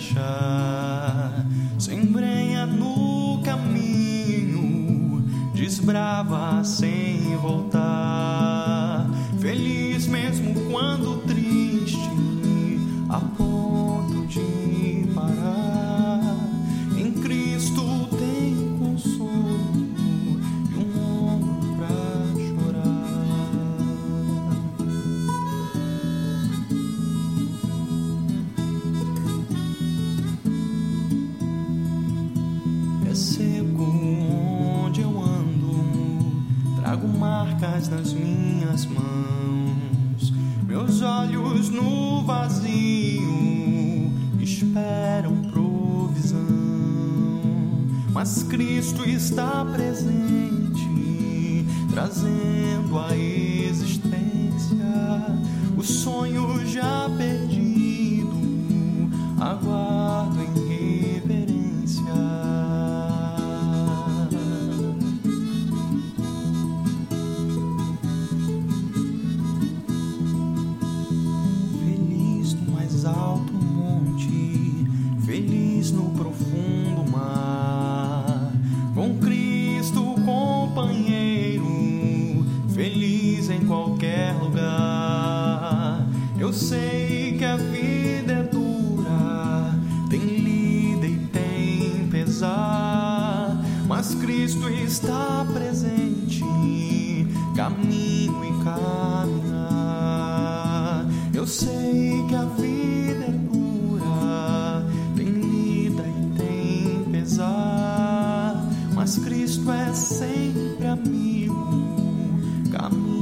achar. Se embrenha no caminho, desbrava sem voltar. Feliz mesmo quando triste, a ponto de parar. Em Cristo tem consolo e um ombro pra chorar. É seco onde eu ando, trago marcas nas minhas mãos. Meus olhos no vazio esperam provisão, mas Cristo está presente, trazendo a existência o sonho já perdido. Aguardo em reverência. No profundo mar, com Cristo companheiro, feliz em qualquer lugar. Eu sei que a vida é dura, tem lida e tem pesar, mas Cristo está presente, caminho e caminhar. Eu sei que a vida é dura, mas Cristo é sempre amigo, caminho.